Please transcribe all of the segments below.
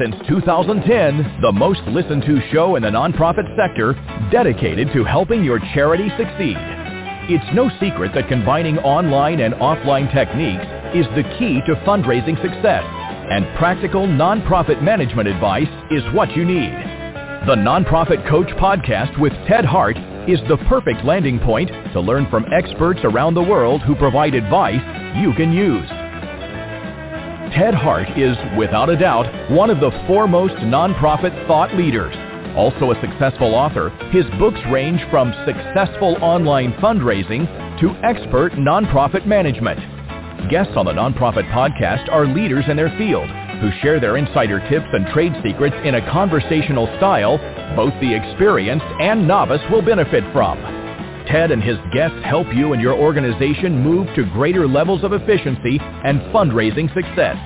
Since 2010, the most listened to show in the nonprofit sector, dedicated to helping your charity succeed. It's no secret that combining online and offline techniques is the key to fundraising success, and practical nonprofit management advice is what you need. The Nonprofit Coach Podcast with Ted Hart is the perfect landing point to learn from experts around the world who provide advice you can use. Ted Hart is, without a doubt, one of the foremost nonprofit thought leaders. Also a successful author, his books range from successful online fundraising to expert nonprofit management. Guests on the Nonprofit Podcast are leaders in their field who share their insider tips and trade secrets in a conversational style both the experienced and novice will benefit from. Ted and his guests help you and your organization move to greater levels of efficiency and fundraising success.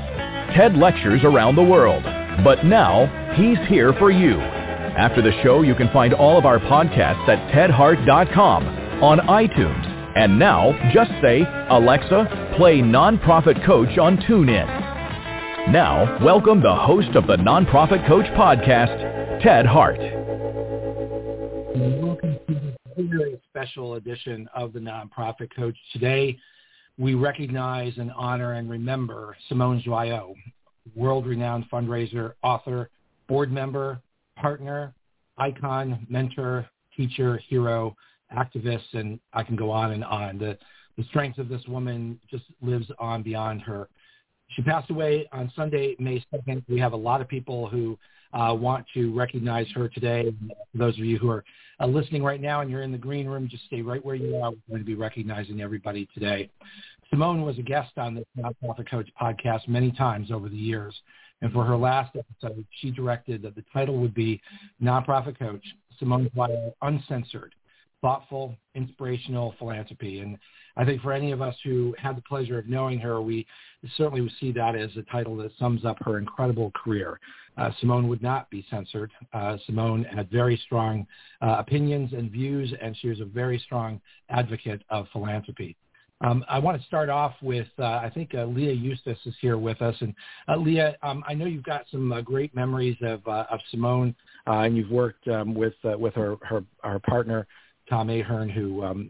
Ted lectures around the world, but now he's here for you. After the show, you can find all of our podcasts at tedhart.com, on iTunes, and now just say, Alexa, play Nonprofit Coach on TuneIn. Now, welcome the host of the Nonprofit Coach Podcast, Ted Hart. Very special edition of the Nonprofit Coach. Today, we recognize and honor and remember Simone Joyaux, world-renowned fundraiser, author, board member, partner, icon, mentor, teacher, hero, activist, and I can go on and on. The strength of this woman just lives on beyond her. She passed away on Sunday, May 2nd. We have a lot of people who want to recognize her today. And for those of you who are listening right now and you're in the green room, just stay right where you are. We're going to be recognizing everybody today. Simone was a guest on this Nonprofit Coach Podcast many times over the years. And for her last episode, she directed that the title would be Nonprofit Coach, Simone Joyaux Uncensored, Thoughtful, Inspirational Philanthropy. And I think for any of us who had the pleasure of knowing her, we certainly see that as a title that sums up her incredible career. Simone would not be censored. Simone had very strong opinions and views, and she was a very strong advocate of philanthropy. I want to start off with, I think Leah Eustace is here with us. And Leah, I know you've got some great memories of Simone, and you've worked with her partner, Tom Ahern, who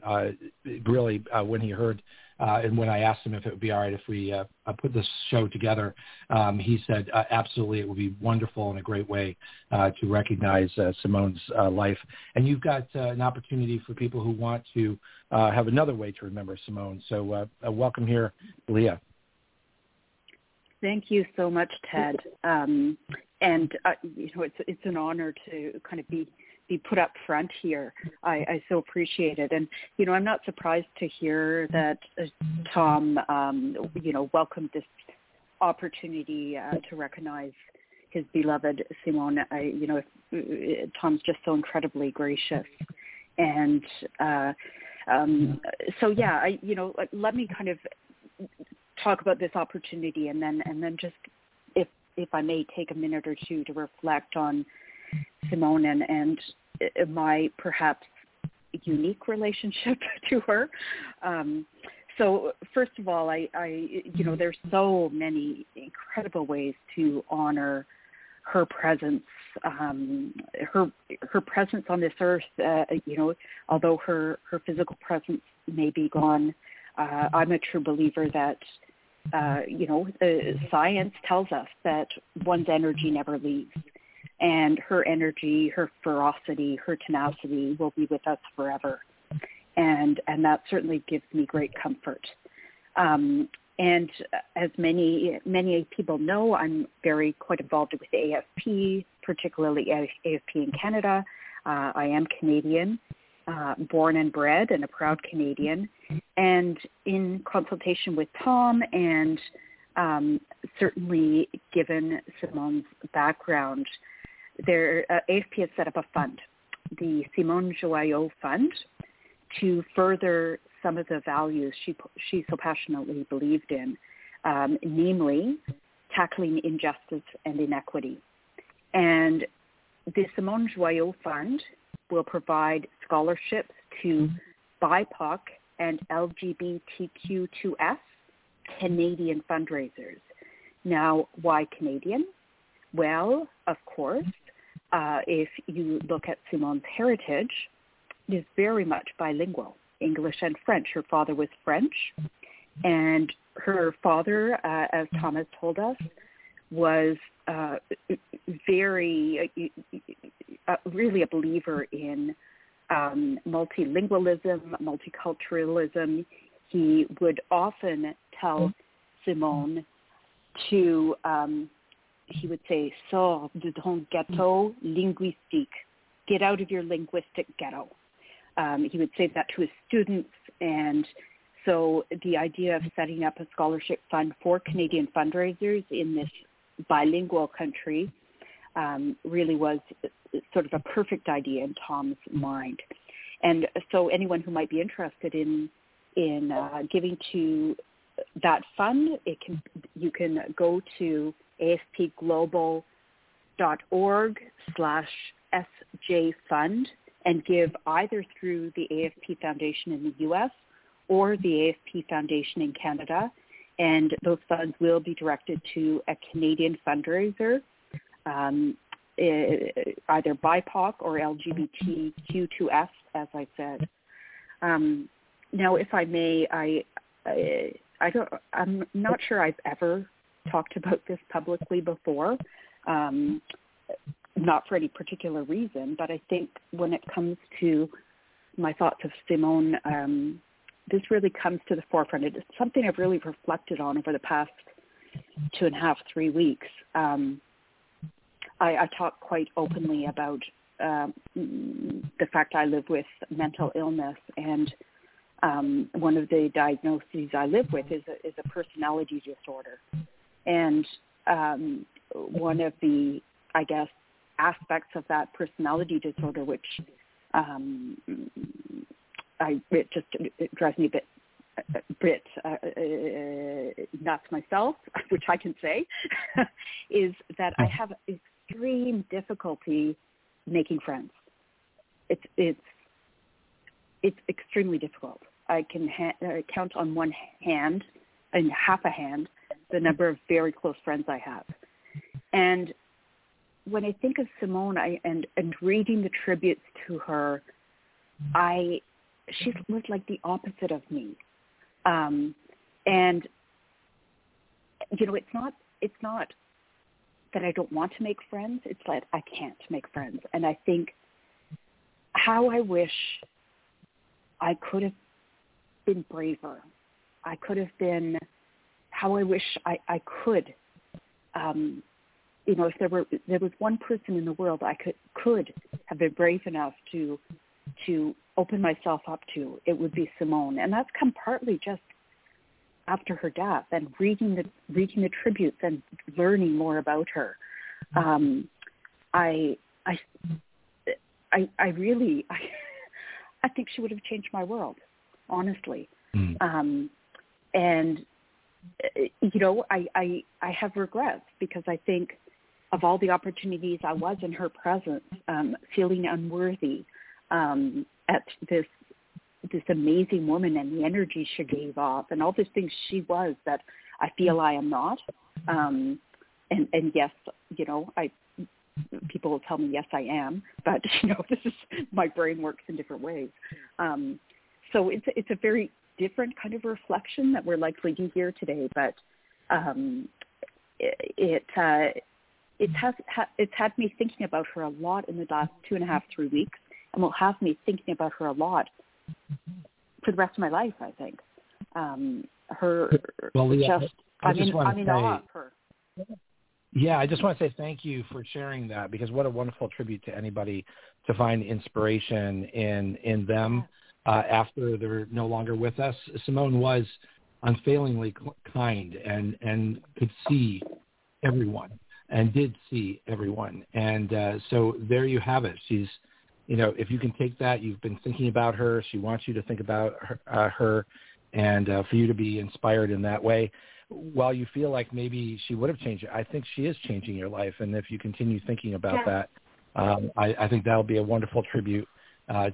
really, when he heard and when I asked him if it would be all right if we put this show together, he said, absolutely, it would be wonderful and a great way to recognize Simone's life. And you've got an opportunity for people who want to have another way to remember Simone. So welcome here, Leah. Thank you so much, Ted. You know, it's an honor to kind of be put up front here. I so appreciate it. And, you know, I'm not surprised to hear that Tom, you know, welcomed this opportunity to recognize his beloved Simone. You know, Tom's just so incredibly gracious. And so, yeah, you know, let me kind of talk about this opportunity and then just, if I may, take a minute or two to reflect on Simone and my perhaps unique relationship to her. So first of all, I you know, there's so many incredible ways to honor her presence, her presence on this earth. You know, although her physical presence may be gone, I'm a true believer that you know, science tells us that one's energy never leaves. And her energy, her ferocity, her tenacity will be with us forever. And that certainly gives me great comfort. And as many people know, I'm quite involved with AFP, particularly AFP in Canada. I am Canadian, born and bred, and a proud Canadian. And in consultation with Tom and certainly given Simone's background, AFP has set up a fund, the Simone Joyaux Fund, to further some of the values she so passionately believed in, namely tackling injustice and inequity. And the Simone Joyaux Fund will provide scholarships to BIPOC and LGBTQ2S Canadian fundraisers. Now, why Canadian? Well, of course, if you look at Simone's heritage, it is very much bilingual, English and French. Her father was French, and her father, as Tom has told us, was really a believer in multilingualism, multiculturalism. He would often tell Simone to, he would say, sors de ton ghetto linguistique, get out of your linguistic ghetto. He would say that to his students. And so the idea of setting up a scholarship fund for Canadian fundraisers in this bilingual country really was sort of a perfect idea in Tom's mind. And so anyone who might be interested in giving to that fund, you can go to afpglobal.org/SJ Fund and give either through the AFP Foundation in the U.S. or the AFP Foundation in Canada, and those funds will be directed to a Canadian fundraiser, either BIPOC or LGBTQ2S, as I said. Now, if I may, I'm not sure I've ever talked about this publicly before, not for any particular reason, but I think when it comes to my thoughts of Simone, this really comes to the forefront. It's something I've really reflected on over the past 2.5-3 weeks. I talk quite openly about the fact I live with mental illness, and one of the diagnoses I live with is a personality disorder. And one of the, I guess, aspects of that personality disorder, which it drives me a bit nuts myself, which I can say, is that I have extreme difficulty making friends. It's extremely difficult. I can count on one hand, and half a hand, the number of very close friends I have. And when I think of Simone and reading the tributes to her, she was like the opposite of me. And, you know, it's not that I don't want to make friends. It's like I can't make friends. And I think how I wish I could have been braver. I could have been, how I wish I could, you know, if there was one person in the world I could have been brave enough to open myself up to, it would be Simone. And that's come partly just after her death and reading the tributes and learning more about her. I think she would have changed my world, honestly. And, you know, I have regrets because I think of all the opportunities I was in her presence, feeling unworthy at this amazing woman and the energy she gave off and all these things she was that I feel I am not. And yes, you know, people will tell me, yes, I am, but you know, this is, my brain works in different ways. So it's a very different kind of reflection that we're likely to hear today, but it's had me thinking about her a lot in the last 2.5-3 weeks, and will have me thinking about her a lot for the rest of my life, I think. I'm in awe of her. Yeah, I just want to say thank you for sharing that, because what a wonderful tribute to anybody to find inspiration in them after they're no longer with us. Simone was unfailingly kind and could see everyone and did see everyone. And so there you have it. She's, you know, if you can take that, you've been thinking about her. She wants you to think about her, and for you to be inspired in that way. While you feel like maybe she would have changed it, I think she is changing your life. And if you continue thinking about that, I think that'll be a wonderful tribute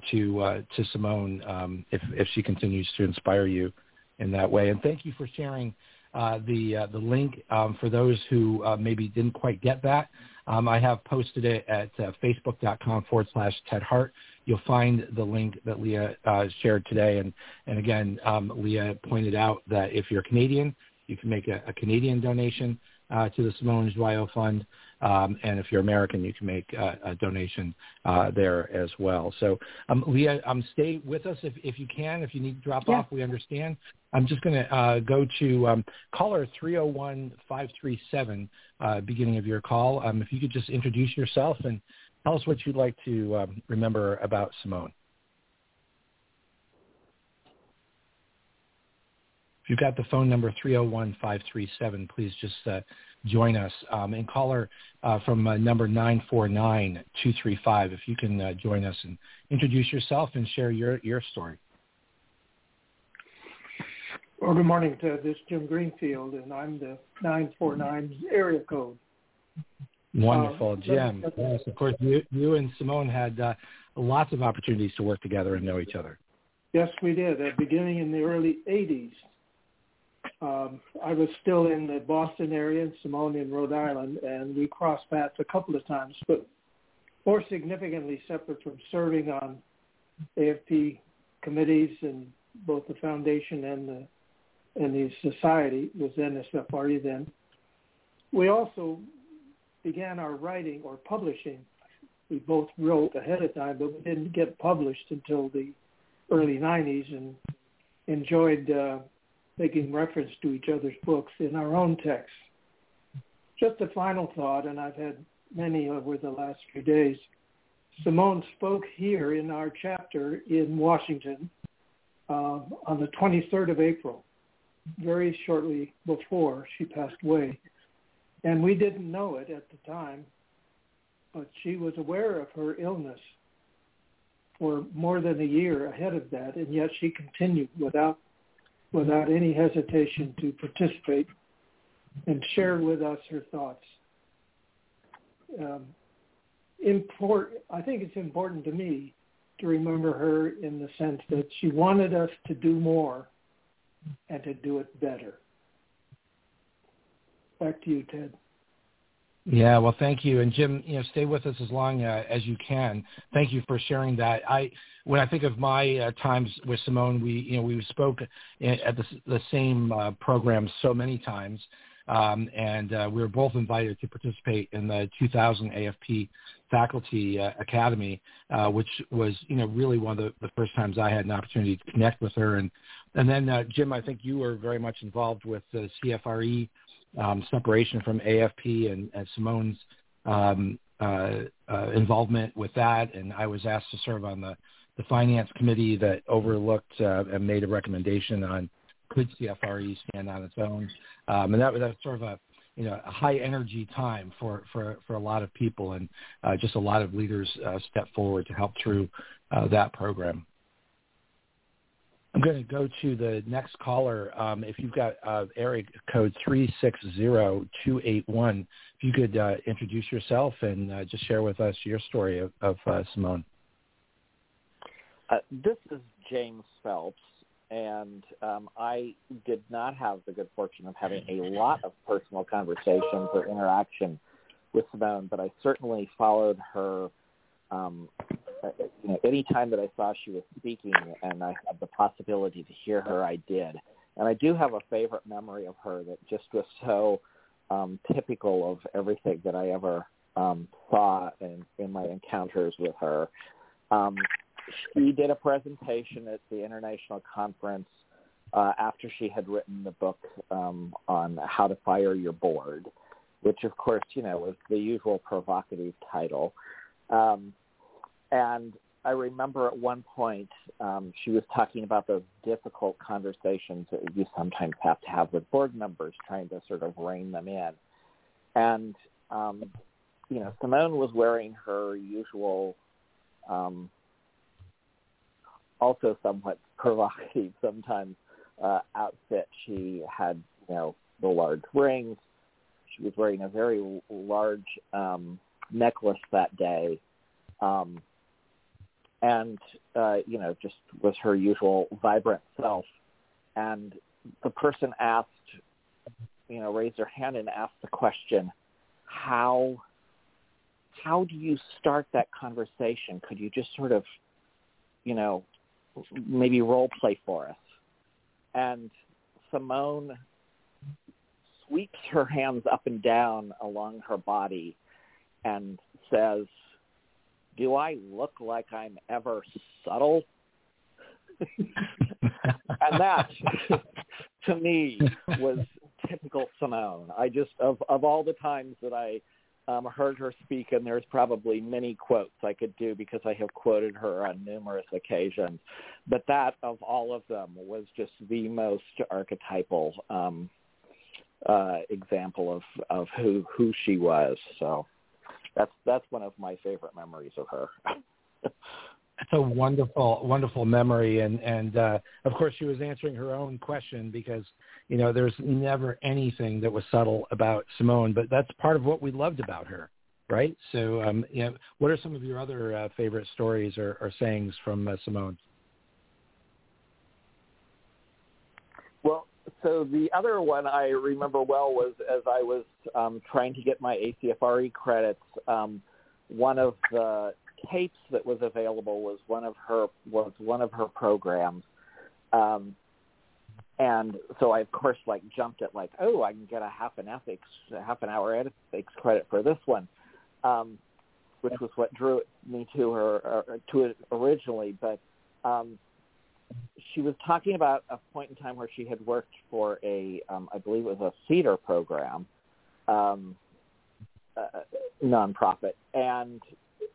to Simone if she continues to inspire you in that way. And thank you for sharing the link for those who maybe didn't quite get that. I have posted it at facebook.com/Ted Hart. You'll find the link that Leah shared today. And again, Leah pointed out that if you're Canadian, you can make a Canadian donation to the Simone Joyaux Fund. And if you're American, you can make a donation there as well. So, Leah, stay with us if you can. If you need to drop off, we understand. I'm just going to go to caller 301-537, beginning of your call. If you could just introduce yourself and tell us what you'd like to remember about Simone. If you've got the phone number 301-537, please just join us. And caller from number 949-235, if you can join us and introduce yourself and share your story. Well, good morning, Ted. This is Jim Greenfield, and I'm the 949 area code. Wonderful, Jim. Yes, of course, you and Simone had lots of opportunities to work together and know each other. Yes, we did. Beginning in the early 80s. I was still in the Boston area and Simone in Rhode Island, and we crossed paths a couple of times, but more significantly separate from serving on AFP committees and both the foundation and the society was NSFRE then. We also began our writing or publishing. We both wrote ahead of time, but we didn't get published until the early 90s and enjoyed making reference to each other's books in our own texts. Just a final thought, and I've had many over the last few days. Simone spoke here in our chapter in Washington on the 23rd of April, very shortly before she passed away. And we didn't know it at the time, but she was aware of her illness for more than a year ahead of that, and yet she continued without any hesitation to participate and share with us her thoughts. I think it's important to me to remember her in the sense that she wanted us to do more and to do it better. Back to you, Ted. Yeah, well, thank you. And Jim, stay with us as long as you can. Thank you for sharing that. When I think of my times with Simone, we spoke at the same program so many times, and we were both invited to participate in the 2000 AFP Faculty Academy, which was, really one of the first times I had an opportunity to connect with her. And then, Jim, I think you were very much involved with the CFRE separation from AFP and Simone's involvement with that. And I was asked to serve on the finance committee that overlooked and made a recommendation on could CFRE stand on its own. And that was sort of a high energy time for a lot of people, and just a lot of leaders stepped forward to help through that program. I'm going to go to the next caller. If you've got area code 360281, if you could introduce yourself and just share with us your story of Simone. This is James Phelps, and I did not have the good fortune of having a lot of personal conversations or interaction with Simone, but I certainly followed her any time that I saw she was speaking and I had the possibility to hear her, I did. And I do have a favorite memory of her that just was so typical of everything that I ever saw in my encounters with her. She did a presentation at the International Conference after she had written the book on How to Fire Your Board, which, of course, was the usual provocative title. And I remember at one point she was talking about those difficult conversations that you sometimes have to have with board members, trying to sort of rein them in. And, you know, Simone was wearing her usual, also somewhat provocative sometimes, outfit. She had, you know, the large rings. She was wearing a very large necklace that day. And you know, just was her usual vibrant self. And the person asked, you know, raised her hand and asked the question, how do you start that conversation? Could you just sort of, you know, maybe role play for us? And Simone sweeps her hands up and down along her body and says, "Do I look like I'm ever subtle?" And that, to me, was typical Simone. I just, of all the times that I heard her speak, and there's probably many quotes I could do because I have quoted her on numerous occasions, but that, of all of them, was just the most archetypal example of who she was. So that's one of my favorite memories of her. It's a wonderful, wonderful memory. And of course, she was answering her own question because, you know, there's never anything that was subtle about Simone, but that's part of what we loved about her, right? So, you know, what are some of your other favorite stories or sayings from Simone? Well, so the other one I remember well was as I was trying to get my ACFRE credits, one of the tapes that was available was one of her programs, and so I of course like jumped at like, oh, I can get a half an hour ethics credit for this one, which was what drew me to her to it originally. But she was talking about a point in time where she had worked for a I believe it was a theater program, nonprofit, and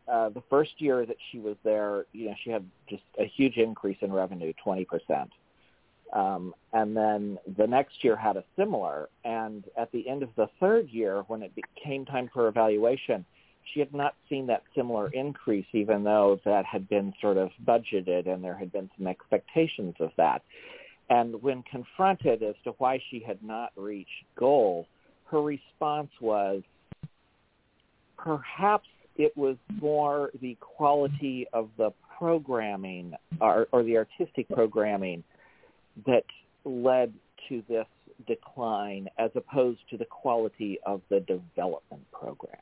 the first year that she was there, you know, she had just a huge increase in revenue, 20%. And then the next year had a similar. And at the end of the third year, when it became time for evaluation, she had not seen that similar increase, even though that had been sort of budgeted and there had been some expectations of that. And when confronted as to why she had not reached goal, her response was, perhaps it was more the quality of the programming or the artistic programming that led to this decline as opposed to the quality of the development program.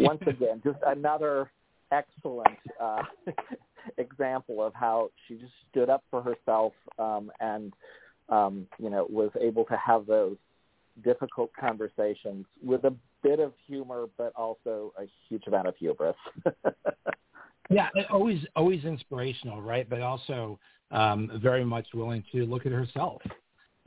Once again, just another excellent example of how she just stood up for herself and you know, was able to have those difficult conversations with a bit of humor, but also a huge amount of hubris. Yeah, always inspirational, right? But also very much willing to look at herself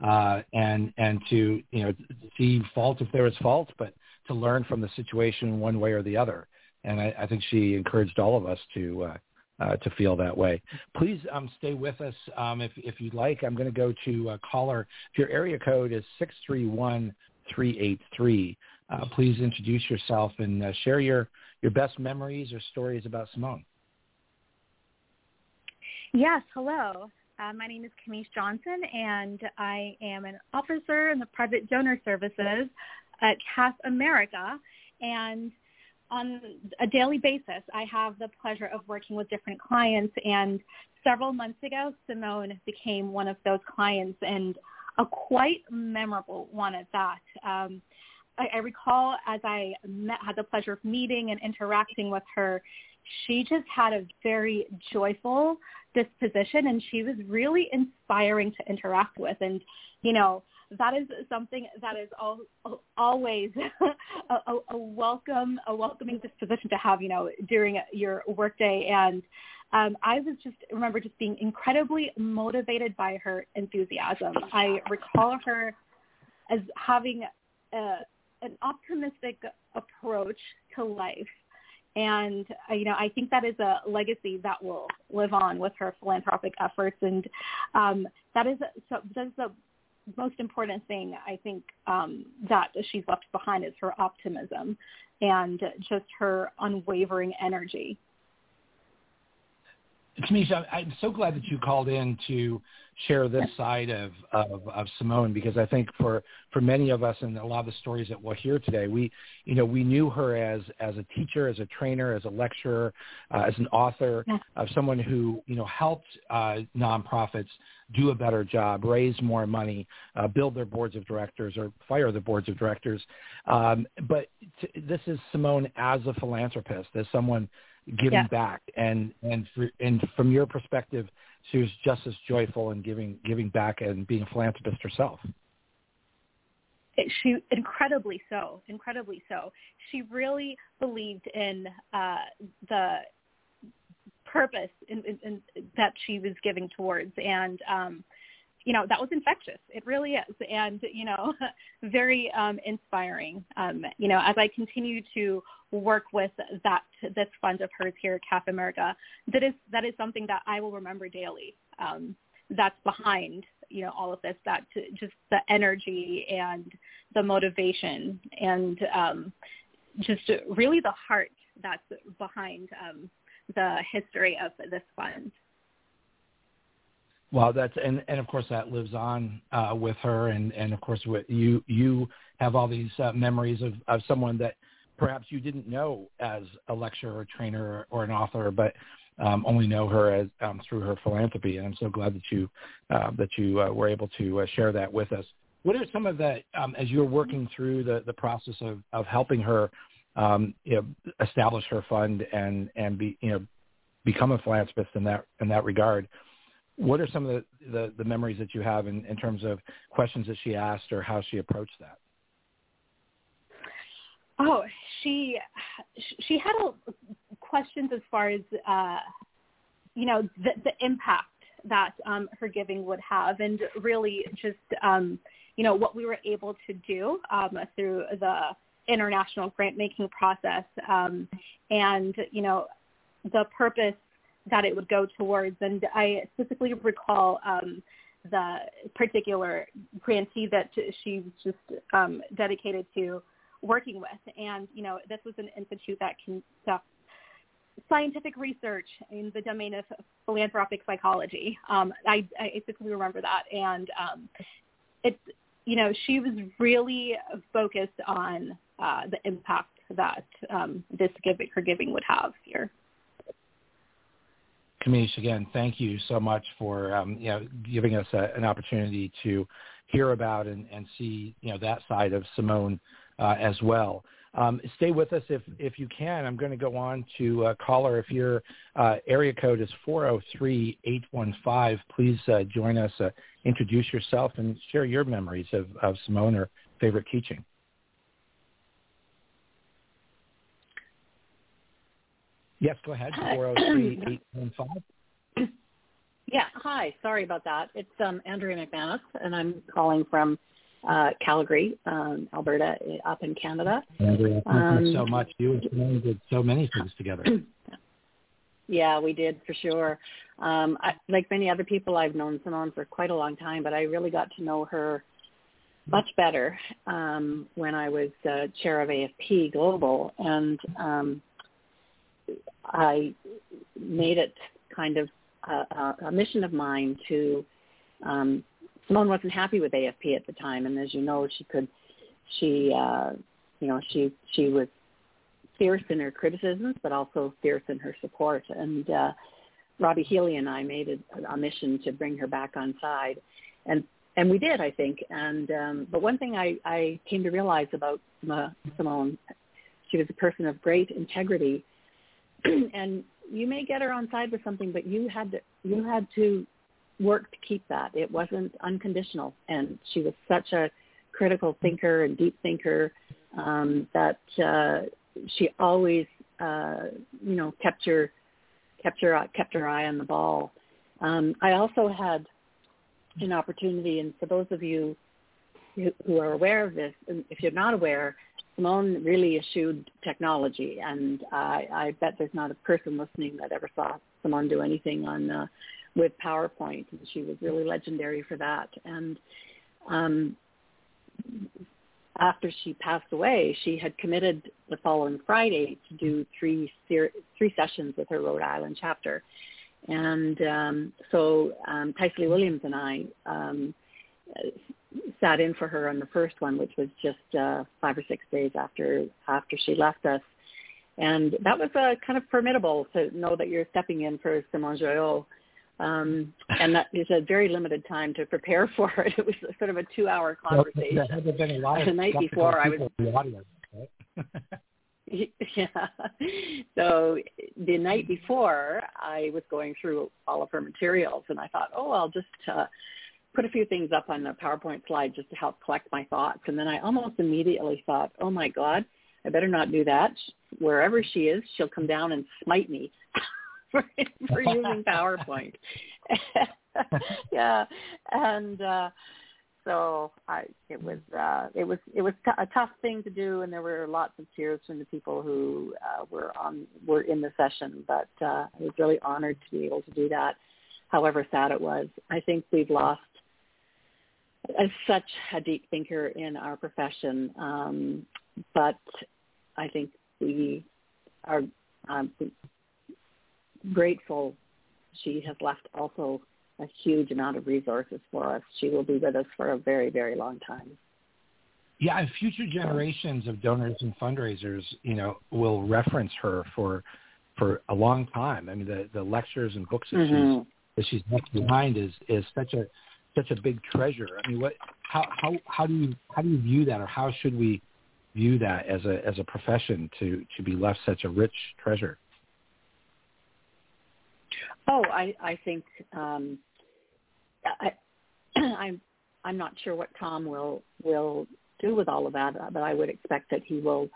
and to, you know, see fault if there was fault, but to learn from the situation one way or the other. And I think she encouraged all of us to feel that way. Please stay with us if you'd like. I'm going to go to caller. If your area code is 631-383, please introduce yourself and share your best memories or stories about Simone. Yes, hello. My name is Kamish Johnson, and I am an officer in the private donor services at CAS America. And on a daily basis, I have the pleasure of working with different clients. And several months ago, Simone became one of those clients, and a quite memorable one at that. I recall as I had the pleasure of meeting and interacting with her, she just had a very joyful disposition, and she was really inspiring to interact with. And, you know, that is something that is always a welcoming disposition to have, you know, during your workday. And I was remember being incredibly motivated by her enthusiasm. I recall her as having an optimistic approach to life, And, I think that is a legacy that will live on with her philanthropic efforts. And that is the most important thing, I think, that she's left behind is her optimism and just her unwavering energy. Tamisha, I'm so glad that you called in to share this side of Simone, because I think for many of us and a lot of the stories that we'll hear today, we knew her as a teacher, as a trainer, as a lecturer, as an author, of someone who, helped nonprofits do a better job, raise more money, build their boards of directors or fire the boards of directors. But this is Simone as a philanthropist, as someone giving back, and from your perspective, she was just as joyful in giving back and being a philanthropist herself. She incredibly so. She really believed in the purpose in that she was giving towards, and that was infectious. It really is, and very inspiring. As I continue to work with this fund of hers here at CAF America, that is something that I will remember daily. That's behind all of this. That just the energy and the motivation and just really the heart that's behind the history of this fund. Well, and of course that lives on with her, and of course with you. You have all these memories of someone that perhaps you didn't know as a lecturer, a trainer, or an author, but only know her as through her philanthropy. And I'm so glad that you were able to share that with us. What are some of the as you're working through the process of helping her establish her fund and be become a philanthropist in that regard? What are some of the memories that you have in terms of questions that she asked or how she approached that? Oh, she had questions as far as, the impact that her giving would have, and really just, what we were able to do through the international grant-making process, and, the purpose that it would go towards. And I specifically recall the particular grantee that she was just dedicated to working with. And, this was an institute that conducts scientific research in the domain of philanthropic psychology. I specifically remember that. And she was really focused on the impact that her giving would have here. Kamish, again, thank you so much for giving us an opportunity to hear about and see that side of Simone as well. Stay with us if you can. I'm going to go on to caller. If your area code is 403-815, please join us, introduce yourself, and share your memories of Simone or favorite teaching. Yes, go ahead. 403-815. Yeah, hi. Sorry about that. It's Andrea McManus, and I'm calling from Calgary, Alberta, up in Canada. Andrea, thank you so much. You and Simone did so many things together. Yeah, we did for sure. Like many other people, I've known Simone for quite a long time, but I really got to know her much better when I was chair of AFP Global, and I made it kind of a mission of mine to Simone wasn't happy with AFP at the time, and as you know, she was fierce in her criticisms, but also fierce in her support. And Robbie Healy and I made it a mission to bring her back on side, and we did, I think. And but one thing I came to realize about Simone, she was a person of great integrity. And you may get her on side with something, but you had to work to keep that. It wasn't unconditional. And she was such a critical thinker and deep thinker that she always, kept her eye on the ball. I also had an opportunity, and for those of you who are aware of this, and if you're not aware, Simone really eschewed technology, and I bet there's not a person listening that ever saw Simone do anything on with PowerPoint, and she was really legendary for that. And after she passed away, she had committed the following Friday to do three sessions with her Rhode Island chapter. And so Tysley Williams and I sat in for her on the first one, which was just 5 or 6 days after she left us. And that was kind of formidable to know that you're stepping in for Simone Joyaux. And that is a very limited time to prepare for it. It was sort of a 2-hour conversation. Well, there been a lot of the night before, I was in the audience, right? Yeah. So the night before, I was going through all of her materials, and I thought, I'll just put a few things up on the PowerPoint slide just to help collect my thoughts. And then I almost immediately thought, oh my God, I better not do that. Wherever she is, she'll come down and smite me for using PowerPoint. Yeah. And so it was a tough thing to do, and there were lots of tears from the people who were in the session, but I was really honored to be able to do that, however sad it was. I think we've lost such a deep thinker in our profession, but I think we are grateful she has left also a huge amount of resources for us. She will be with us for a very, very long time. Yeah, and future generations of donors and fundraisers, will reference her for a long time. I mean, the lectures and books that mm-hmm. she's left behind is such a big treasure. I mean, how do you view that, or how should we view that as a profession to be left such a rich treasure? Oh, I think I'm not sure what Tom will do with all of that, but I would expect that he will.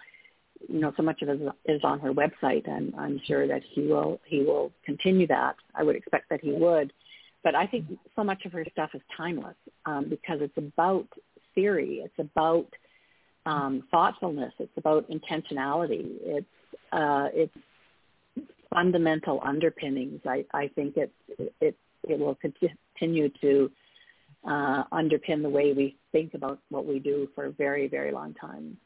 So much of it is on her website, and I'm sure that he will continue that. I would expect that he would, but I think so much of her stuff is timeless because it's about theory, it's about thoughtfulness, it's about intentionality, it's fundamental underpinnings. I think it will continue to underpin the way we think about what we do for a very, very long time.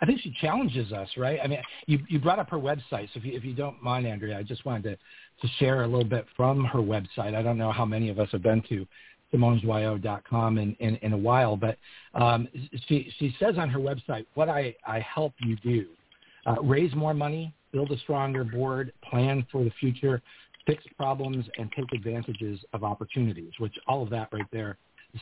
I think she challenges us, right? I mean, you brought up her website, so if you don't mind, Andrea, I just wanted to share a little bit from her website. I don't know how many of us have been to SimoneJoyaux.com in a while, but she says on her website, what I help you do, raise more money, build a stronger board, plan for the future, fix problems, and take advantages of opportunities, which all of that right there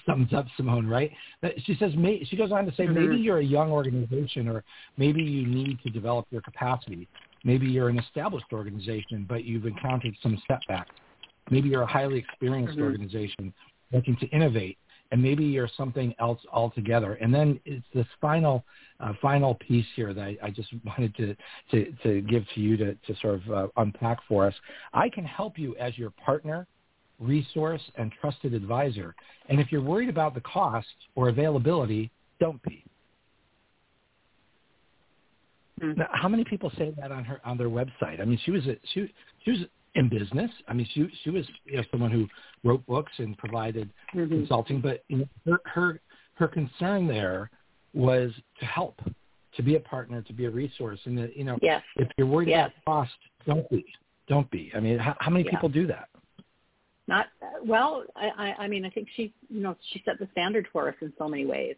sums up Simone, right? But she says, she goes on to say, maybe you're a young organization, or maybe you need to develop your capacity. Maybe you're an established organization, but you've encountered some setbacks. Maybe you're a highly experienced organization looking to innovate, and maybe you're something else altogether. And then it's this final piece here that I just wanted to give to you to sort of unpack for us. I can help you as your partner, resource, and trusted advisor. And if you're worried about the cost or availability, don't be. Now, how many people say that on their website? I mean, she was in business. I mean, she was someone who wrote books and provided consulting, but her concern there was to help, to be a partner, to be a resource, and yes. If you're worried about cost, don't be. I mean, how many people do that? Not well. I mean, I think she set the standard for us in so many ways,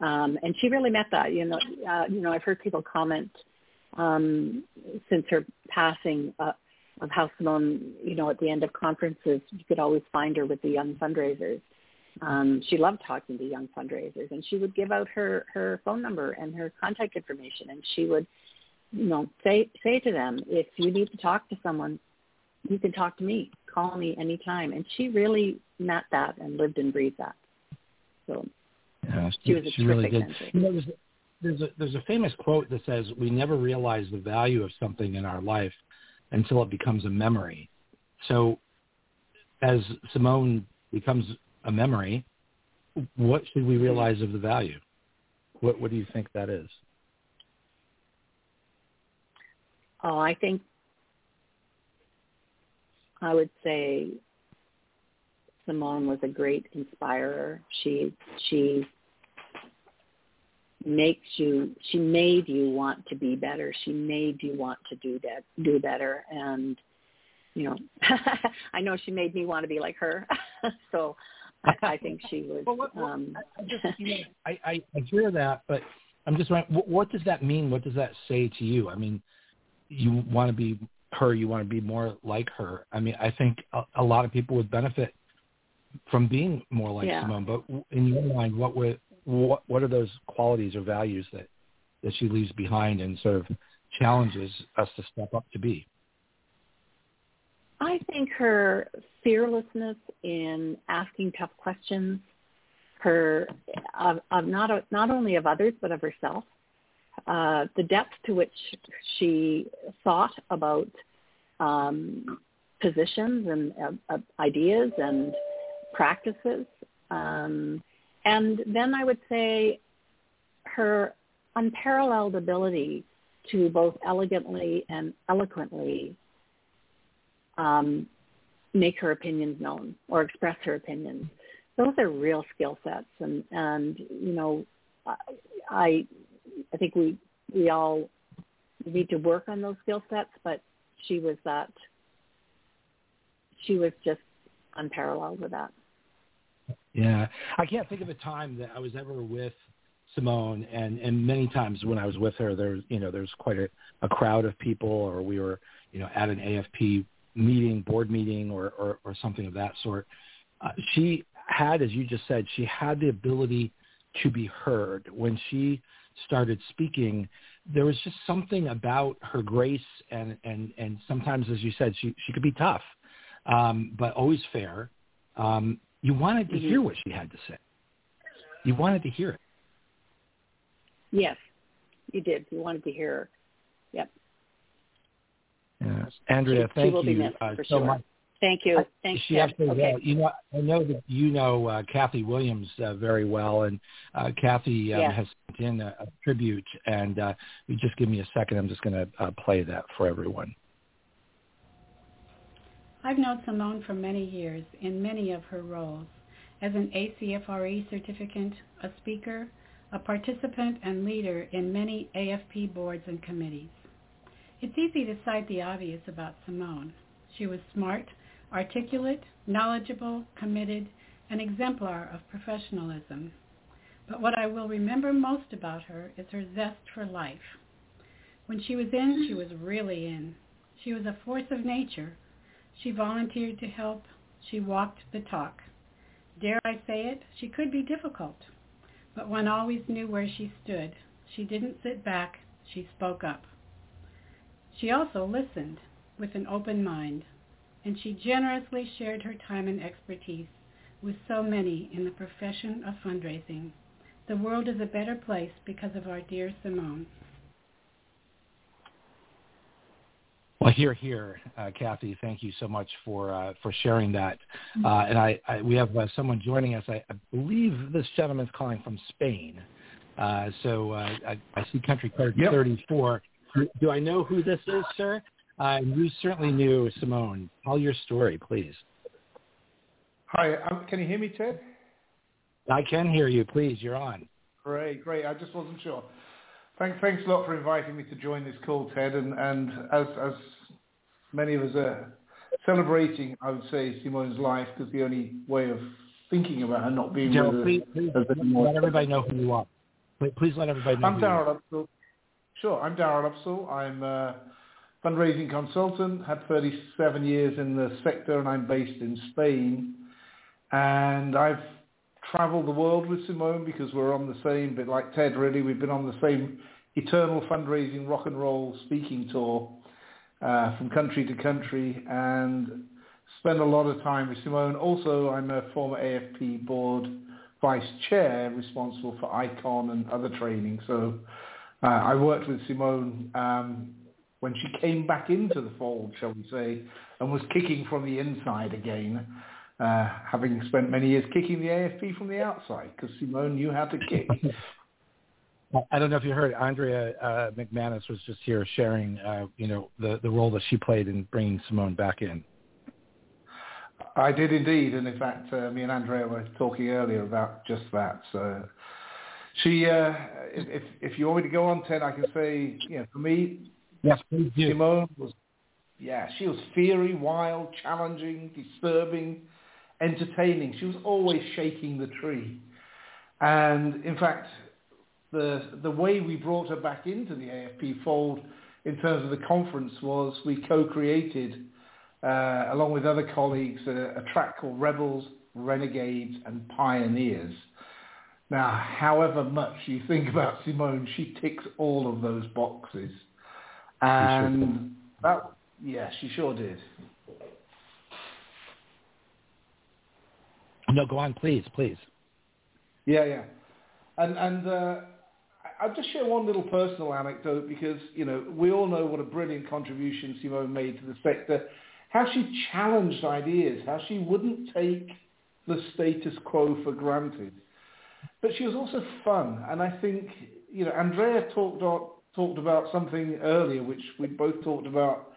and she really met that. I've heard people comment since her passing. Of how Simone, at the end of conferences, you could always find her with the young fundraisers. She loved talking to young fundraisers, and she would give out her phone number and her contact information, and she would, say to them, if you need to talk to someone, you can talk to me. Call me anytime. And she really met that and lived and breathed that. So yeah, she was a terrific really did. There's a famous quote that says, "We never realize the value of something in our life until it becomes a memory." So as Simone becomes a memory, what should we realize of the value? What do you think that is? Oh, I think I would say Simone was a great inspirer. She makes you. She made you want to be better. She made you want to do better. And you know, I know she made me want to be like her. So I think she was. I hear that, but I'm just wondering, what does that mean? What does that say to you? I mean, you want to be her. You want to be more like her. I mean, I think a lot of people would benefit from being more like Simone. But in your mind, what are those qualities or values that she leaves behind and sort of challenges us to step up to be? I think her fearlessness in asking tough questions, her not only of others but of herself, the depth to which she thought about positions and ideas and practices. And then I would say her unparalleled ability to both elegantly and eloquently make her opinions known or express her opinions. Those are real skill sets. And you know, I think we all need to work on those skill sets, but she was just unparalleled with that. Yeah. I can't think of a time that I was ever with Simone, and many times when I was with her, there's quite a crowd of people, or we were, at an AFP meeting, board meeting, or something of that sort. She had, as you just said, she had the ability to be heard. When she started speaking, there was just something about her grace, and sometimes, as you said, she could be tough, but always fair. You wanted to hear what she had to say. You wanted to hear it. Yes, you did. You wanted to hear her. Yep. Yes. Andrea, thank you so much. Thank you. Thanks, she absolutely will. I know that you know Kathy Williams very well, and Kathy has sent in a tribute, and you just give me a second. I'm just going to play that for everyone. I've known Simone for many years in many of her roles, as an ACFRE certificant, a speaker, a participant, and leader in many AFP boards and committees. It's easy to cite the obvious about Simone. She was smart, articulate, knowledgeable, committed, an exemplar of professionalism. But what I will remember most about her is her zest for life. When she was in, she was really in. She was a force of nature. She volunteered to help. She walked the talk. Dare I say it, she could be difficult, but one always knew where she stood. She didn't sit back. She spoke up. She also listened with an open mind, and she generously shared her time and expertise with so many in the profession of fundraising. The world is a better place because of our dear Simone. Well, hear, Kathy. Thank you so much for sharing that. And we have someone joining us. I believe this gentleman's calling from Spain. I see country code 34. Do I know who this is, sir? You certainly knew Simone. Tell your story, please. Hi. Can you hear me, Ted? I can hear you. Please, you're on. Great. I just wasn't sure. Thanks a lot for inviting me to join this call, Ted. And as many of us are celebrating, I would say, Simone's life, because the only way of thinking about her not being let everybody know who you are. Please let everybody know. I'm Daryl Upsall. Sure, I'm Daryl Upsall. I'm a fundraising consultant, had 37 years in the sector, and I'm based in Spain. And I've traveled the world with Simone because we're on the same, but like Ted, really, we've been on the same eternal fundraising rock and roll speaking tour from country to country, and spend a lot of time with Simone. Also, I'm a former AFP board vice chair responsible for ICON and other training. So I worked with Simone when she came back into the fold, shall we say, and was kicking from the inside again. Having spent many years kicking the AFP from the outside, because Simone knew how to kick. I don't know if you heard, Andrea McManus was just here sharing, the role that she played in bringing Simone back in. I did indeed, and in fact, me and Andrea were talking earlier about just that. So she, if you want me to go on, Ted, I can say, for me, yes, Simone was, she was fiery, wild, challenging, disturbing, entertaining. She was always shaking the tree, and in fact, the way we brought her back into the AFP fold in terms of the conference was we co-created, along with other colleagues, a track called Rebels, Renegades, and Pioneers. Now, however much you think about Simone, she ticks all of those boxes. And she sure did. No, go on, please. Yeah. And I'll just share one little personal anecdote because, we all know what a brilliant contribution Simone made to the sector, how she challenged ideas, how she wouldn't take the status quo for granted. But she was also fun. And I think, Andrea talked about something earlier, which we both talked about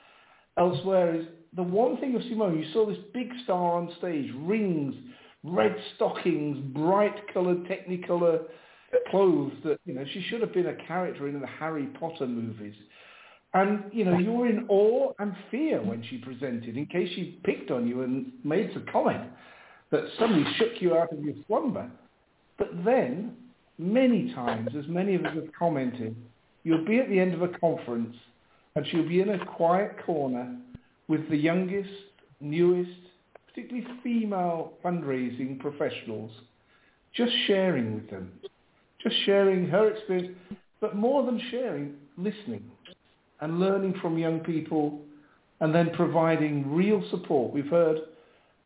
elsewhere, is the one thing of Simone, you saw this big star on stage, rings, red stockings, bright-coloured Technicolor clothes that, she should have been a character in the Harry Potter movies. And, you were in awe and fear when she presented, in case she picked on you and made some comment that suddenly shook you out of your slumber. But then, many times, as many of us have commented, you'll be at the end of a conference and she'll be in a quiet corner with the youngest, newest, particularly female fundraising professionals, just sharing with them, just sharing her experience, but more than sharing, listening and learning from young people and then providing real support. We've heard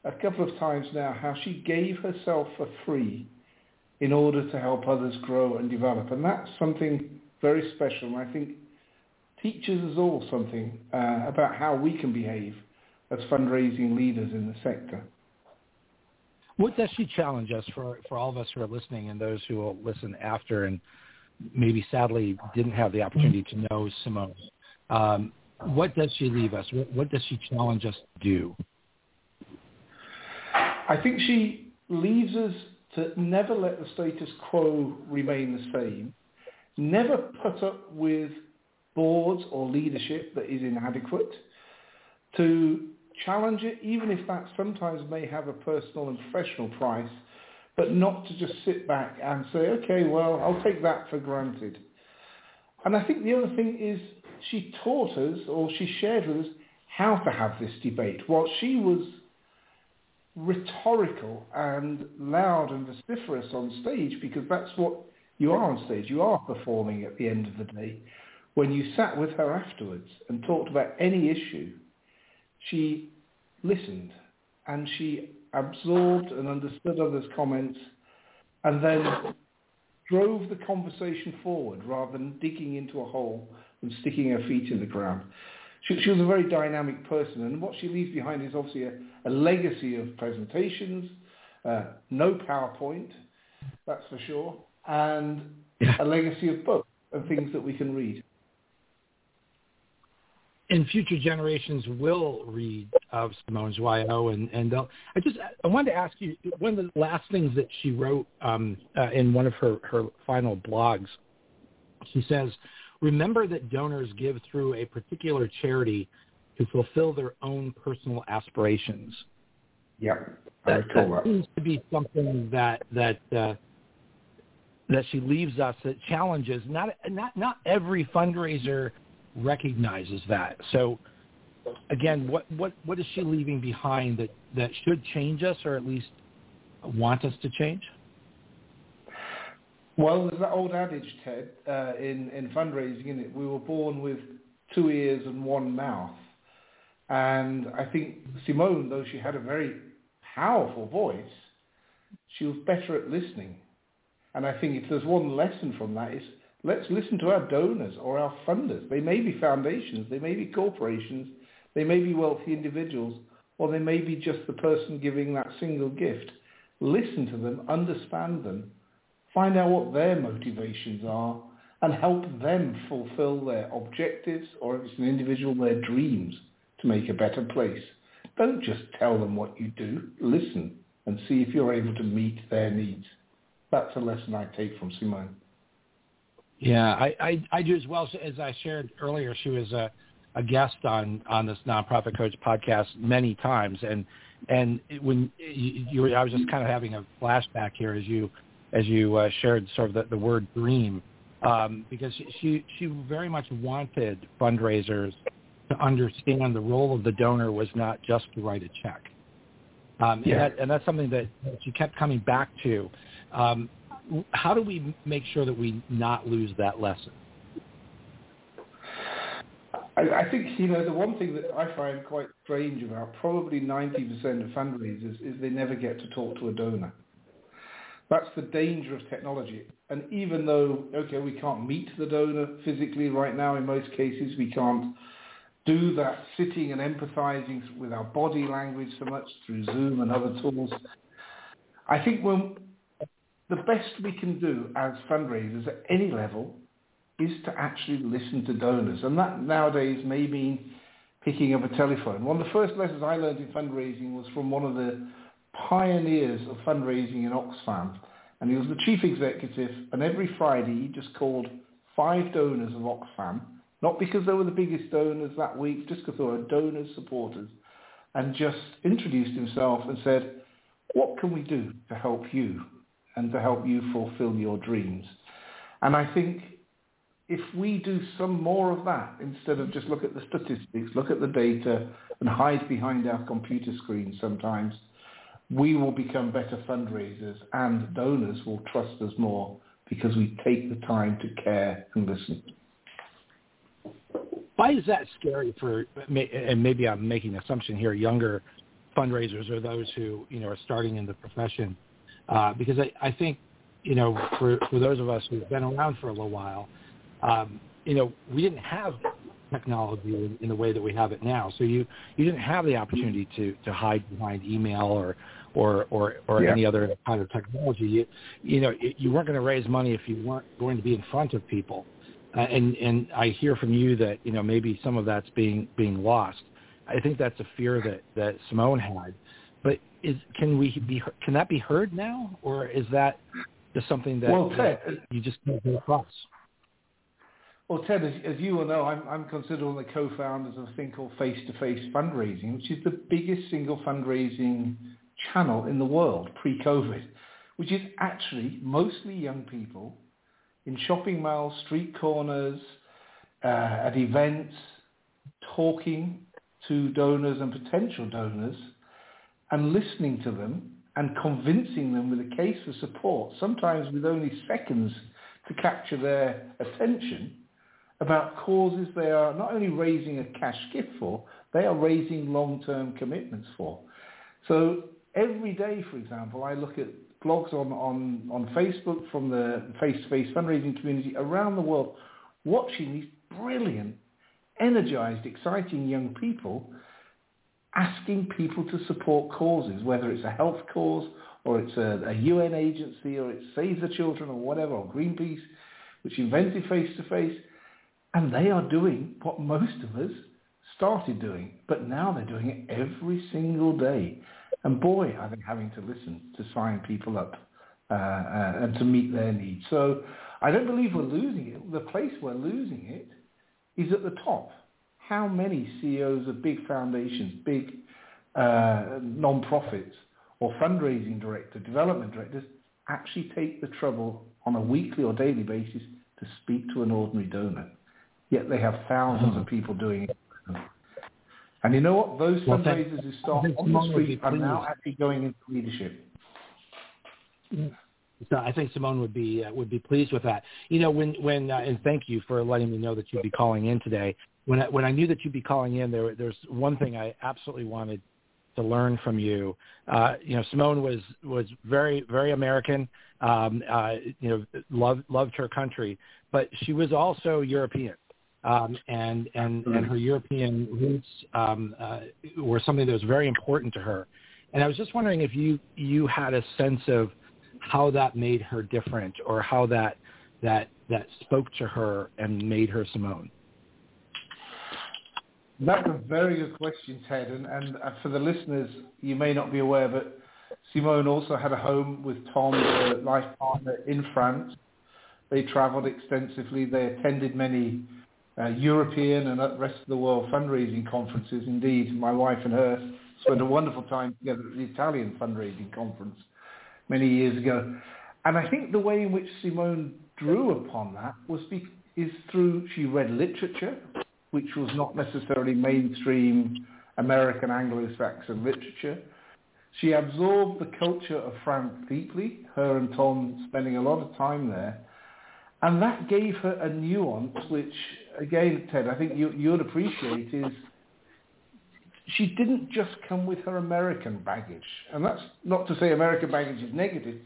a couple of times now how she gave herself for free in order to help others grow and develop. And that's something very special. And I think teaches us all something about how we can behave as fundraising leaders in the sector. What does she challenge us for all of us who are listening and those who will listen after and maybe sadly didn't have the opportunity to know Simone? What does she leave us? What does she challenge us to do? I think she leaves us to never let the status quo remain the same, never put up with boards or leadership that is inadequate, to challenge it, even if that sometimes may have a personal and professional price, but not to just sit back and say, okay, well, I'll take that for granted. And I think the other thing is she taught us, or she shared with us, how to have this debate. While she was rhetorical and loud and vociferous on stage, because that's what you are on stage, you are performing at the end of the day, when you sat with her afterwards and talked about any issue, she listened and she absorbed and understood others' comments and then drove the conversation forward rather than digging into a hole and sticking her feet in the ground. She was a very dynamic person, and what she leaves behind is obviously a legacy of presentations, no PowerPoint, that's for sure, and a legacy of books and things that we can read. And future generations will read of Simone Joyaux, I wanted to ask you, one of the last things that she wrote in one of her final blogs, she says, remember that donors give through a particular charity to fulfill their own personal aspirations. Yeah, that seems to be something that she leaves us, that challenges. Not every fundraiser recognizes that. So again, what is she leaving behind that should change us, or at least want us to change? Well, there's that old adage, Ted, in fundraising, isn't it? We were born with two ears and one mouth. And I think Simone, though she had a very powerful voice, she was better at listening. And I think if there's one lesson from that is, let's listen to our donors or our funders. They may be foundations, they may be corporations, they may be wealthy individuals, or they may be just the person giving that single gift. Listen to them, understand them, find out what their motivations are, and help them fulfill their objectives, or if it's an individual, their dreams to make a better place. Don't just tell them what you do. Listen and see if you're able to meet their needs. That's a lesson I take from Simone. Yeah, I do as well. As I shared earlier, she was a guest on this Nonprofit Coach podcast many times. And when you I was just kind of having a flashback here as you shared sort of the word dream, because she very much wanted fundraisers to understand the role of the donor was not just to write a check. And that's something that she kept coming back to. How do we make sure that we not lose that lesson? I think, the one thing that I find quite strange about probably 90% of fundraisers is they never get to talk to a donor. That's the danger of technology. And even though, we can't meet the donor physically right now, in most cases, we can't do that sitting and empathizing with our body language so much through Zoom and other tools. I think the best we can do as fundraisers at any level is to actually listen to donors. And that nowadays may mean picking up a telephone. One of the first lessons I learned in fundraising was from one of the pioneers of fundraising in Oxfam. And he was the chief executive. And every Friday, he just called 5 donors of Oxfam, not because they were the biggest donors that week, just because they were donors, supporters, and just introduced himself and said, what can we do to help you and to help you fulfill your dreams? And I think if we do some more of that, instead of just look at the statistics, look at the data, and hide behind our computer screens sometimes, we will become better fundraisers and donors will trust us more because we take the time to care and listen. Why is that scary for, and maybe I'm making an assumption here, younger fundraisers or those who, are starting in the profession? Because I think, for those of us who've been around for a little while, we didn't have technology in the way that we have it now. So you didn't have the opportunity to hide behind email or any other kind of technology. You weren't going to raise money if you weren't going to be in front of people. And I hear from you that, maybe some of that's being lost. I think that's a fear that Simone had. But can that be heard now? Or is that just something that you just can't get across? Well, Ted, as you will know, I'm considered one of the co-founders of a thing called Face-to-Face Fundraising, which is the biggest single fundraising channel in the world pre-COVID, which is actually mostly young people in shopping malls, street corners, at events, talking to donors and potential donors and listening to them and convincing them with a case for support, sometimes with only seconds to capture their attention about causes they are not only raising a cash gift for, they are raising long-term commitments for. So every day, for example, I look at blogs on Facebook from the face-to-face fundraising community around the world, watching these brilliant, energized, exciting young people asking people to support causes, whether it's a health cause or it's a UN agency or it's Save the Children or whatever, or Greenpeace, which invented face-to-face. And they are doing what most of us started doing, but now they're doing it every single day. And boy, are they having to listen to sign people up and to meet their needs. So I don't believe we're losing it. The place we're losing it is at the top. How many CEOs of big foundations, big non-profits or fundraising director, development directors actually take the trouble on a weekly or daily basis to speak to an ordinary donor? Yet they have thousands of people doing it. And you know what? Those fundraisers who start on the street are now actually going into leadership. So I think Simone would be pleased with that. And thank you for letting me know that you'd be calling in today. When I knew that you'd be calling in, there's one thing I absolutely wanted to learn from you. Simone was very, very American. Loved her country, but she was also European. And her European roots were something that was very important to her. And I was just wondering if you had a sense of how that made her different or how that that spoke to her and made her Simone? That's a very good question, Ted. And for the listeners, you may not be aware, but Simone also had a home with Tom, her life partner, in France. They traveled extensively. They attended many European and rest of the world fundraising conferences. Indeed, my wife and her spent a wonderful time together at the Italian fundraising conference many years ago. And I think the way in which Simone drew upon that was through she read literature, which was not necessarily mainstream American Anglo-Saxon literature. She absorbed the culture of France deeply, her and Tom spending a lot of time there. And that gave her a nuance, which, again, Ted, I think you'd appreciate, is she didn't just come with her American baggage. And that's not to say American baggage is negative.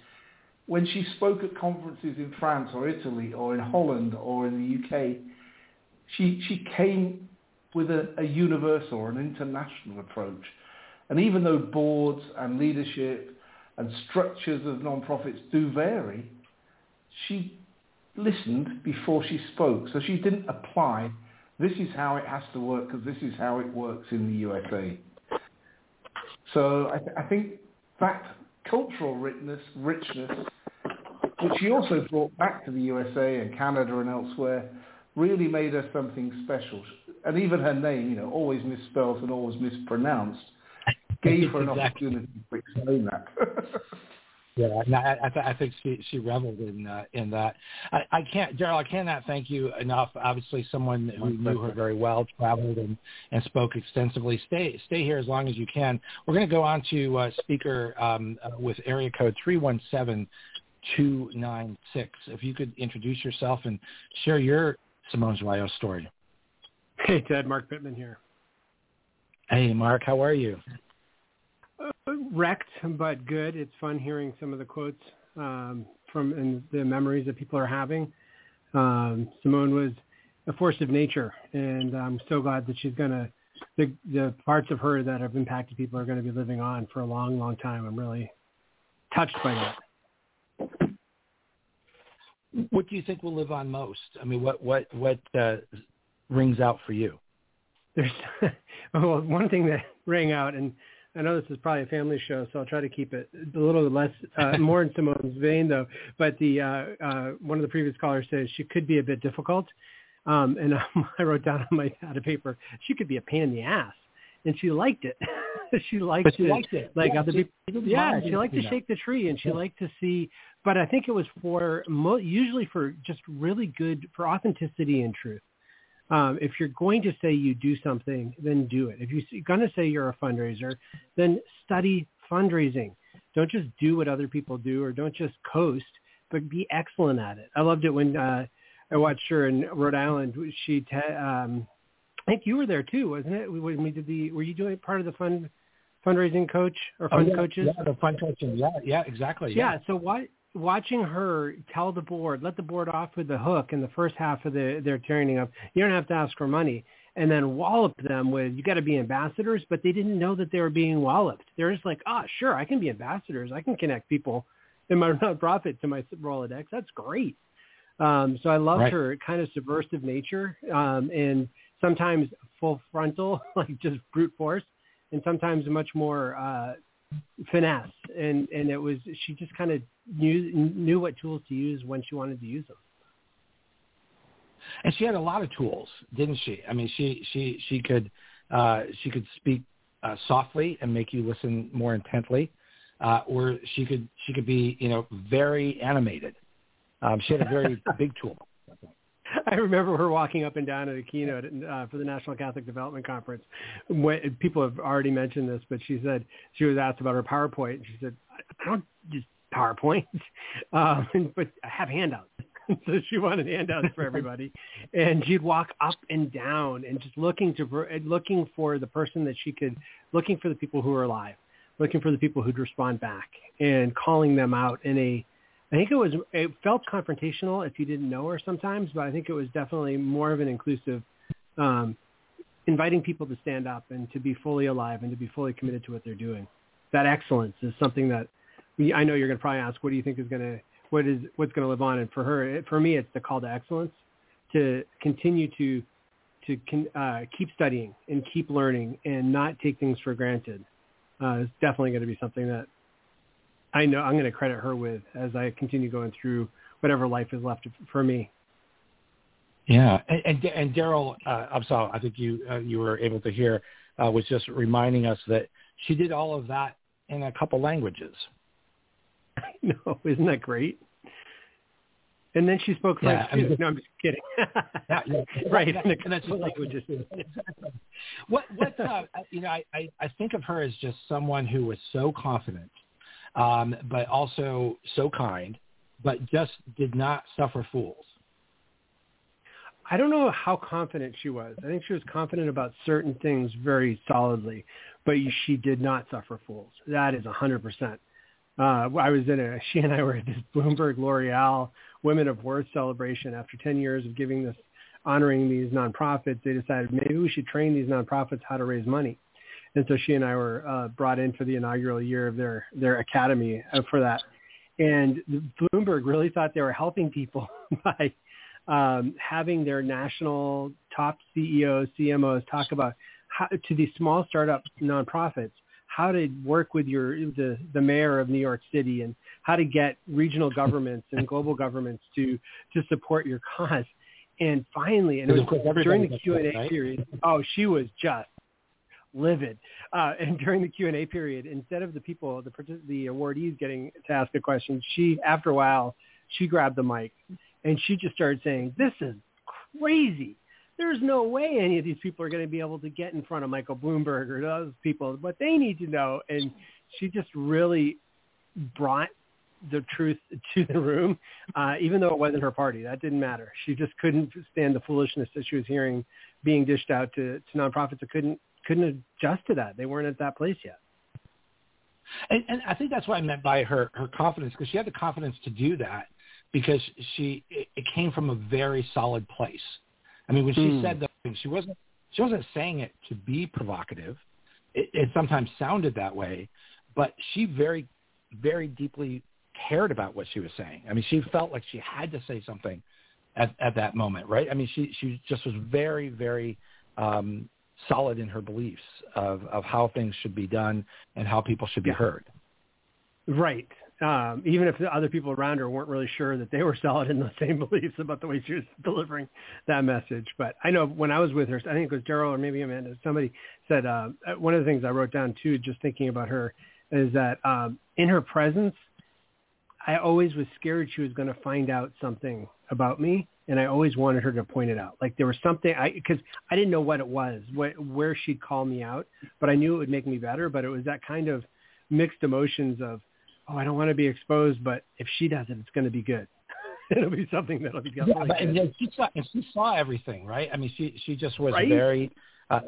When she spoke at conferences in France or Italy or in Holland or in the UK, she came with a universal or an international approach. And even though boards and leadership and structures of nonprofits do vary, she listened before she spoke. So she didn't apply, this is how it has to work because this is how it works in the USA. So I think that cultural richness, which she also brought back to the USA and Canada and elsewhere, really made her something special. And even her name, always misspelled and always mispronounced, gave her an opportunity to explain that. Yeah, and I think she reveled in that. I can't, Daryl, I cannot thank you enough. Obviously, someone who knew her very well, traveled and spoke extensively. Stay here as long as you can. We're going to go on to speaker with area code 317296. If you could introduce yourself and share your Simone Joyaux story. Hey, Ted, Mark Pittman here. Hey, Mark, how are you? Wrecked, but good. It's fun hearing some of the quotes and the memories that people are having. Simone was a force of nature, and I'm so glad that she's going to, the parts of her that have impacted people are going to be living on for a long, long time. I'm really touched by that. What do you think will live on most? I mean, what rings out for you? Well, one thing that rang out, and I know this is probably a family show, so I'll try to keep it a little less, more in Simone's vein, though. But one of the previous callers says she could be a bit difficult. And I wrote down on my pad of paper, she could be a pain in the ass. And she liked it. She liked it. Like yeah, other people, yeah, she liked to shake the tree, and she liked to see. But I think it was usually for just really good, for authenticity and truth. If you're going to say you do something, then do it. If you're going to say you're a fundraiser, then study fundraising. Don't just do what other people do, or don't just coast, but be excellent at it. I loved it when I watched her in Rhode Island. She, I think you were there too, wasn't it? When we did were you doing part of the fundraising coach or fund coaches? Yeah, the fund coaching. Yeah, exactly. Yeah. So watching her tell the board, let the board off with the hook in the first half of their training of, you don't have to ask for money, and then wallop them with, you got to be ambassadors, but they didn't know that they were being walloped. They're just like, sure, I can be ambassadors. I can connect people in my nonprofit to my Rolodex. That's great. So I loved her kind of subversive nature, and sometimes full frontal, like just brute force, and sometimes much more finesse. And it was, she just kind of knew what tools to use when she wanted to use them. And she had a lot of tools, didn't she? I mean, she could speak softly and make you listen more intently, or she could be very animated. She had a very big tool. I remember her walking up and down at a keynote for the National Catholic Development Conference. People have already mentioned this, but she said, she was asked about her PowerPoint, and she said, I don't just PowerPoint, but I have handouts. So she wanted handouts for everybody, and she'd walk up and down and just looking for the person that she could, looking for the people who were alive, looking for the people who'd respond back, and calling them out in a. I think it felt confrontational if you didn't know her sometimes, but I think it was definitely more of an inclusive, inviting people to stand up and to be fully alive and to be fully committed to what they're doing. That excellence is something that I know you're going to probably ask, what do you think is going to what's going to live on. And for her, for me, it's the call to excellence, to continue to keep studying and keep learning and not take things for granted. It's definitely going to be something that I know I'm going to credit her with as I continue going through whatever life is left for me. Yeah. And Daryl Upsall, I think you were able to hear, was just reminding us that she did all of that in a couple languages. I know. Isn't that great? And then she spoke French, too. No, I'm just kidding. Right. And that's what languages. I think of her as just someone who was so confident, but also so kind, but just did not suffer fools. I don't know how confident she was. I think she was confident about certain things very solidly, but she did not suffer fools. That is 100%. She and I were at this Bloomberg L'Oreal Women of Worth celebration. After 10 years of honoring these nonprofits, they decided maybe we should train these nonprofits how to raise money. And so she and I were brought in for the inaugural year of their academy for that. And Bloomberg really thought they were helping people by having their national top CEOs, CMOs talk about how, to these small startup nonprofits, how to work with the mayor of New York City and how to get regional governments and global governments to support your cause. And finally, and it was during the Q&A period, oh, she was just livid. And during the Q&A period, instead of the awardees getting to ask a question, after a while, she grabbed the mic. And she just started saying, this is crazy. There's no way any of these people are going to be able to get in front of Michael Bloomberg or those people, but they need to know. And she just really brought the truth to the room, even though it wasn't her party. That didn't matter. She just couldn't stand the foolishness that she was hearing being dished out to nonprofits that couldn't adjust to that. They weren't at that place yet. And I think that's what I meant by her confidence, because she had the confidence to do that. Because it came from a very solid place. I mean, when she said those things, she wasn't saying it to be provocative. It sometimes sounded that way, but she very, very deeply cared about what she was saying. I mean, she felt like she had to say something at that moment, right? I mean, she just was very, very solid in her beliefs of how things should be done and how people should be heard. Right. Even if the other people around her weren't really sure that they were solid in the same beliefs about the way she was delivering that message. But I know when I was with her, I think it was Daryl or maybe Amanda, somebody said one of the things I wrote down too, just thinking about her, is that in her presence, I always was scared she was going to find out something about me. And I always wanted her to point it out. Like there was something, because I didn't know what it was, where she'd call me out, but I knew it would make me better. But it was that kind of mixed emotions of, oh, I don't want to be exposed, but if she does it, it's going to be good. It'll be something that'll be good. Yeah, and she saw everything, right? I mean, she just was right? Very. A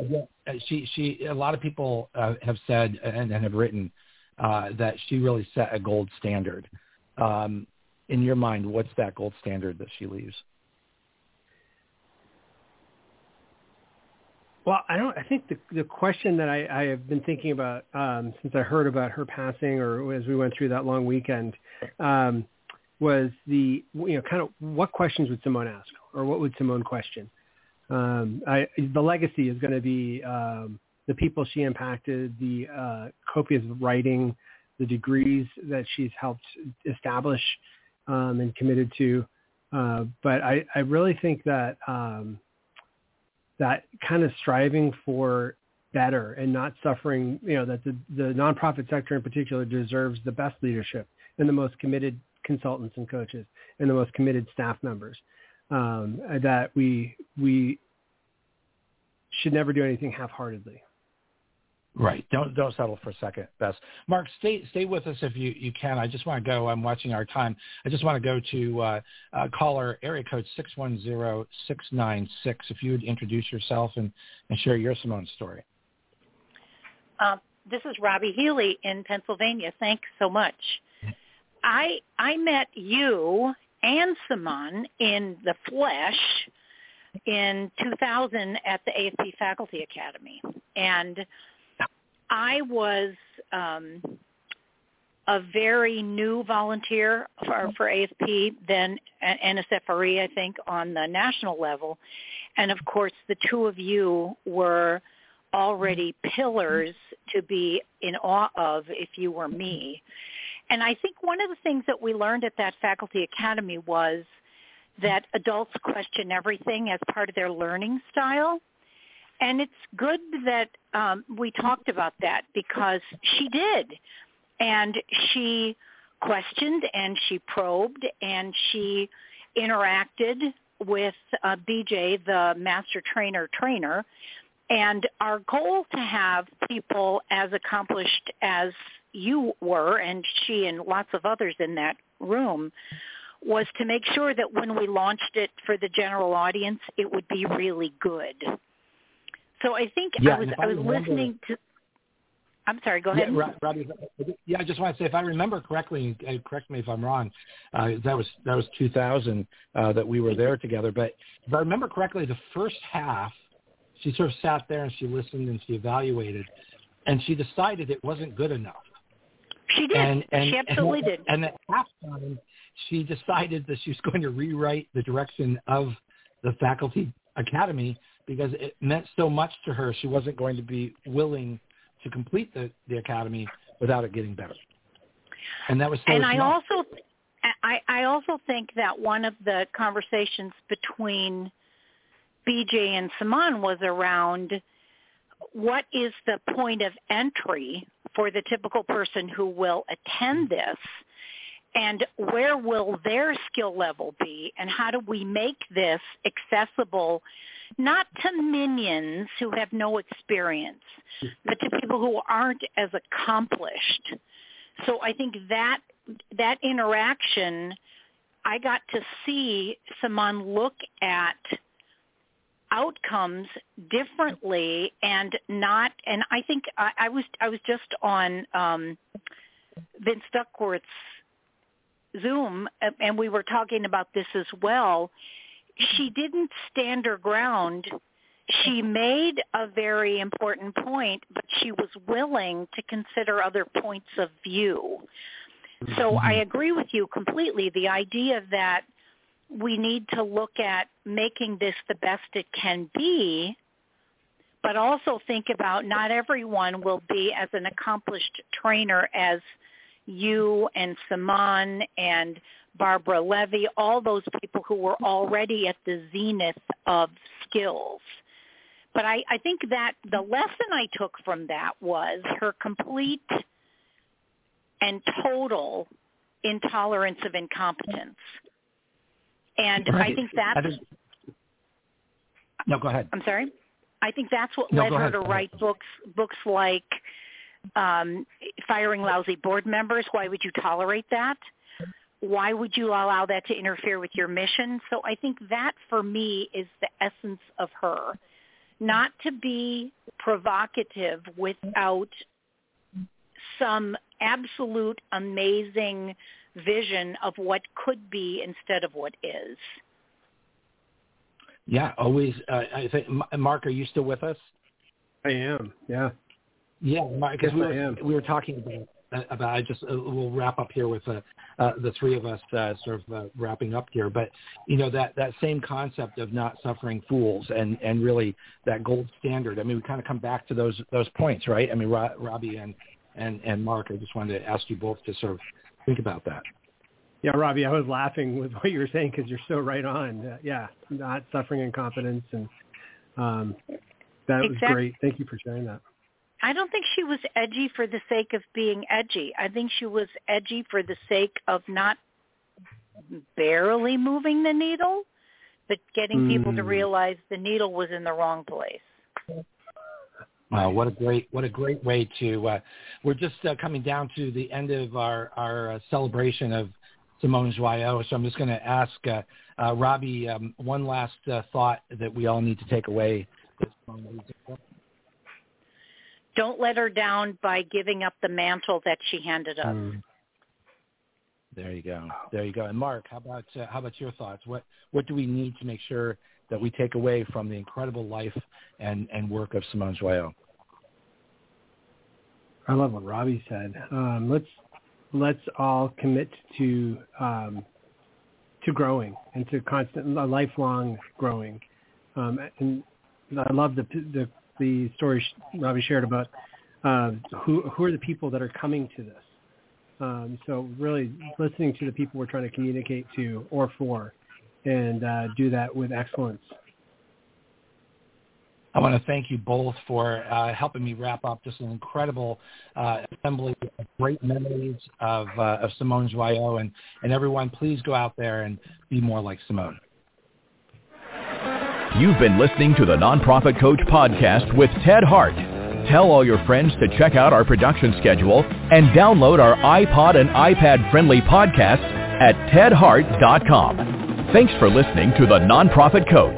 lot of people have said and have written that she really set a gold standard. In your mind, what's that gold standard that she leaves? Well, I think the question that I have been thinking about since I heard about her passing, or as we went through that long weekend, was kind of what questions would Simone ask, or what would Simone question? The legacy is going to be the people she impacted, the copious writing, the degrees that she's helped establish and committed to. But I really think that. That kind of striving for better and not suffering, that the nonprofit sector in particular deserves the best leadership and the most committed consultants and coaches and the most committed staff members, that we should never do anything half-heartedly. Right. Don't settle for second best. Mark, stay with us if you can. I just want to go. I'm watching our time. I just want to go to caller area code 610696. If you would introduce yourself and share your Simone story. This is Robbie Healy in Pennsylvania. Thanks so much. I met you and Simone in the flesh in 2000 at the AFP Faculty Academy, and I was a very new volunteer for AFP than NSFRE, I think, on the national level. And, of course, the two of you were already pillars to be in awe of if you were me. And I think one of the things that we learned at that faculty academy was that adults question everything as part of their learning style. And it's good that we talked about that, because she did. And she questioned, and she probed, and she interacted with BJ, the master trainer. And our goal to have people as accomplished as you were, and she and lots of others in that room, was to make sure that when we launched it for the general audience, it would be really good. So I think I'm sorry, go ahead. Yeah, Robbie, I just want to say, if I remember correctly, and correct me if I'm wrong, that was 2000 that we were there together. But if I remember correctly, the first half, she sort of sat there and she listened and she evaluated, and she decided it wasn't good enough. She did. And she absolutely did. And at halftime, she decided that she was going to rewrite the direction of the faculty academy because it meant so much to her. She wasn't going to be willing to complete the academy without it getting better. And that was so. And I also think that one of the conversations between BJ and Simone was around what is the point of entry for the typical person who will attend this, and where will their skill level be, and how do we make this accessible not to minions who have no experience, but to people who aren't as accomplished. So I think that interaction, I got to see Simone look at outcomes differently and I think I was just on Vince Duckworth's Zoom, and we were talking about this as well. She didn't stand her ground. She made a very important point, but she was willing to consider other points of view. So I agree with you completely. The idea that we need to look at making this the best it can be, but also think about not everyone will be as an accomplished trainer as you and Simone and Barbara Levy, all those people who were already at the zenith of skills. But I think that the lesson I took from that was her complete and total intolerance of incompetence. And right. I think that's... No, go ahead. I'm sorry? I think that's what led her to write books like Firing Lousy Board Members, Why Would You Tolerate That? Why Would You Allow That to Interfere with Your Mission? So I think that, for me, is the essence of her. Not to be provocative without some absolute amazing vision of what could be instead of what is. Yeah, always. I think, Mark, are you still with us? I am. Yeah. Yeah, because we were talking about. I just we'll wrap up here with the three of us sort of wrapping up here. But you know that same concept of not suffering fools and really that gold standard. I mean, we kind of come back to those points, right? I mean, Robbie and Mark, I just wanted to ask you both to sort of think about that. Yeah, Robbie, I was laughing with what you were saying because you're so right on. Not suffering incompetence, and that was great. Thank you for sharing that. I don't think she was edgy for the sake of being edgy. I think she was edgy for the sake of not barely moving the needle, but getting people to realize the needle was in the wrong place. Wow, what a great way to we're just coming down to the end of our celebration of Simone Joyaux. So I'm just going to ask Robbie one last thought that we all need to take away. Don't let her down by giving up the mantle that she handed us. There you go. And Mark, how about your thoughts? What do we need to make sure that we take away from the incredible life and work of Simone Joyaux? I love what Robbie said. Let's let's all commit to growing and to constant, lifelong growing. And I love the story Robbie shared about who are the people that are coming to this. So really listening to the people we're trying to communicate to or for, and do that with excellence. I want to thank you both for helping me wrap up just an incredible assembly of great memories of Simone Joyaux. And everyone, please go out there and be more like Simone. You've been listening to the Nonprofit Coach Podcast with Ted Hart. Tell all your friends to check out our production schedule and download our iPod and iPad-friendly podcasts at tedhart.com. Thanks for listening to the Nonprofit Coach.